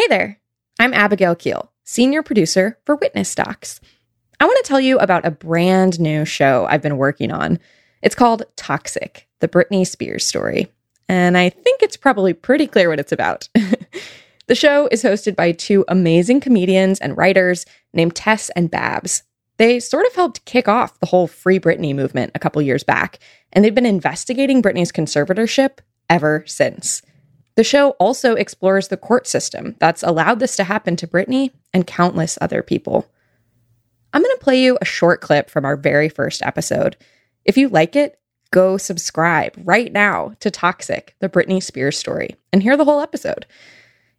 Hey there, I'm Abigail Keel, senior producer for Witness Docs. I want to tell you about a brand new show I've been working on. It's called Toxic: The Britney Spears Story, and I think it's probably pretty clear what it's about. The show is hosted by two amazing comedians and writers named Tess and Babs. They sort of helped kick off the whole Free Britney movement a couple years back, and they've been investigating Britney's conservatorship ever since. The show also explores the court system that's allowed this to happen to Britney and countless other people. I'm going to play you a short clip from our very first episode. If you like it, go subscribe right now to Toxic: The Britney Spears Story and hear the whole episode.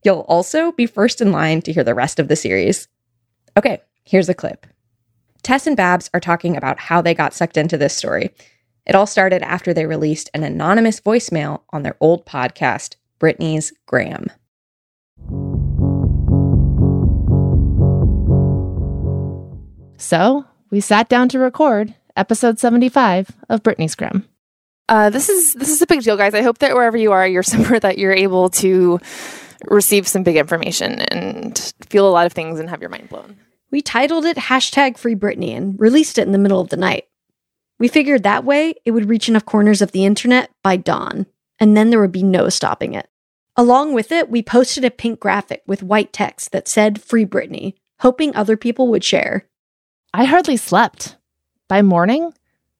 You'll also be first in line to hear the rest of the series. Okay, here's a clip. Tess and Babs are talking about how they got sucked into this story. It all started after they released an anonymous voicemail on their old podcast, Britney's Gram. So we sat down to record episode 75 of Britney's Gram. This is a big deal, guys. I hope that wherever you are, you're somewhere that you're able to receive some big information and feel a lot of things and have your mind blown. We titled it #FreeBritney and released it in the middle of the night. We figured that way it would reach enough corners of the internet by dawn, and then there would be no stopping it. Along with it, we posted a pink graphic with white text that said Free Britney, hoping other people would share. I hardly slept. By morning,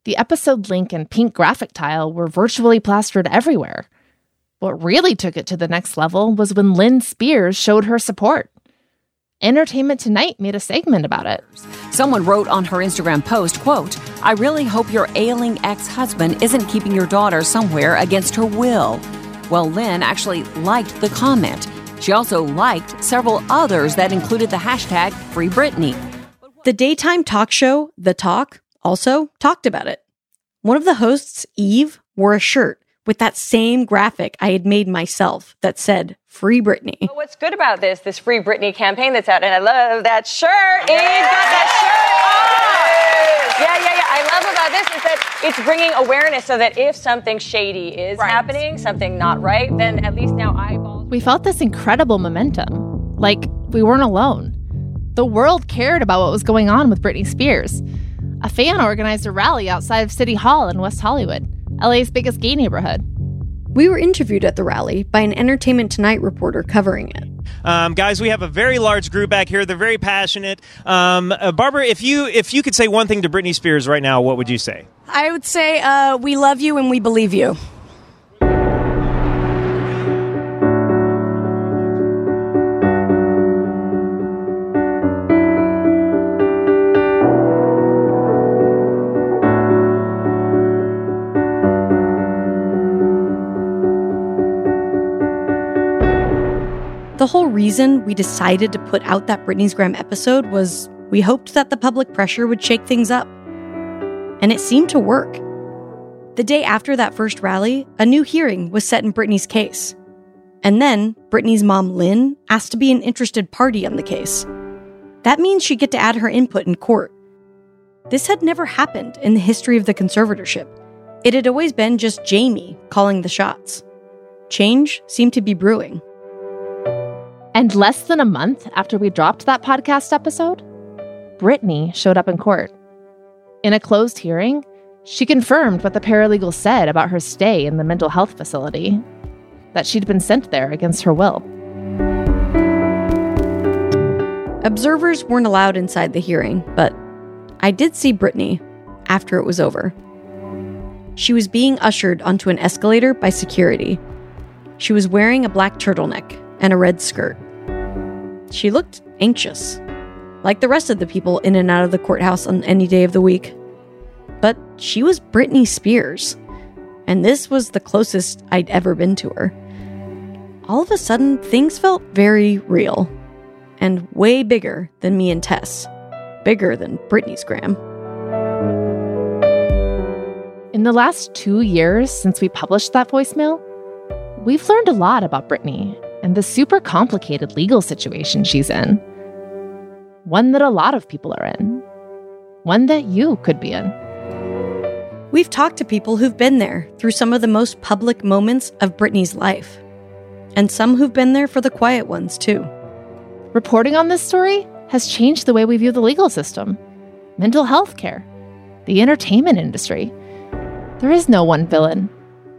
the episode link and pink graphic tile were virtually plastered everywhere. What really took it to the next level was when Lynn Spears showed her support. Entertainment Tonight made a segment about it. Someone wrote on her Instagram post, quote, "I really hope your ailing ex-husband isn't keeping your daughter somewhere against her will." Well, Lynn actually liked the comment. She also liked several others that included the hashtag Free Britney. The daytime talk show, The Talk, also talked about it. One of the hosts, Eve, wore a shirt with that same graphic I had made myself that said Free Britney. Well, what's good about this Free Britney campaign that's out, and I love that shirt. Eve got that shirt on. Yeah. I love about this is that it's bringing awareness so that if something shady is happening, something not right, then at least now eyeballs. We felt this incredible momentum, like we weren't alone. The world cared about what was going on with Britney Spears. A fan organized a rally outside of City Hall in West Hollywood, LA's biggest gay neighborhood. We were interviewed at the rally by an Entertainment Tonight reporter covering it. Guys, we have a very large group back here. They're very passionate. Barbara, if you could say one thing to Britney Spears right now, what would you say? I would say we love you and we believe you. The whole reason we decided to put out that Britney's Gram episode was we hoped that the public pressure would shake things up. And it seemed to work. The day after that first rally, a new hearing was set in Britney's case. And then Britney's mom, Lynn, asked to be an interested party on the case. That means she'd get to add her input in court. This had never happened in the history of the conservatorship. It had always been just Jamie calling the shots. Change seemed to be brewing. And less than a month after we dropped that podcast episode, Britney showed up in court. In a closed hearing, she confirmed what the paralegal said about her stay in the mental health facility, that she'd been sent there against her will. Observers weren't allowed inside the hearing, but I did see Britney after it was over. She was being ushered onto an escalator by security. She was wearing a black turtleneck and a red skirt. She looked anxious, like the rest of the people in and out of the courthouse on any day of the week. But she was Britney Spears, and this was the closest I'd ever been to her. All of a sudden, things felt very real, and way bigger than me and Tess, bigger than Britney's Gram. In the last 2 years since we published that voicemail, we've learned a lot about Britney and the super complicated legal situation she's in. One that a lot of people are in. One that you could be in. We've talked to people who've been there through some of the most public moments of Britney's life. And some who've been there for the quiet ones, too. Reporting on this story has changed the way we view the legal system, mental health care, the entertainment industry. There is no one villain,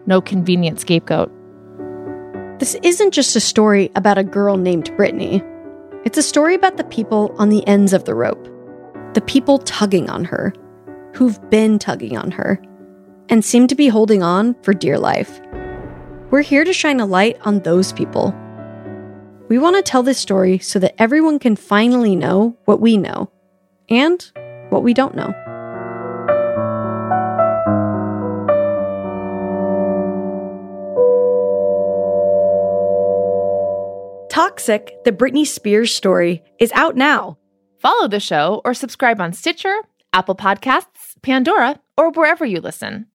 no convenient scapegoat. This isn't just a story about a girl named Britney. It's a story about the people on the ends of the rope, the people tugging on her, who've been tugging on her, and seem to be holding on for dear life. We're here to shine a light on those people. We want to tell this story so that everyone can finally know what we know and what we don't know. Toxic: The Britney Spears Story is out now. Follow the show or subscribe on Stitcher, Apple Podcasts, Pandora, or wherever you listen.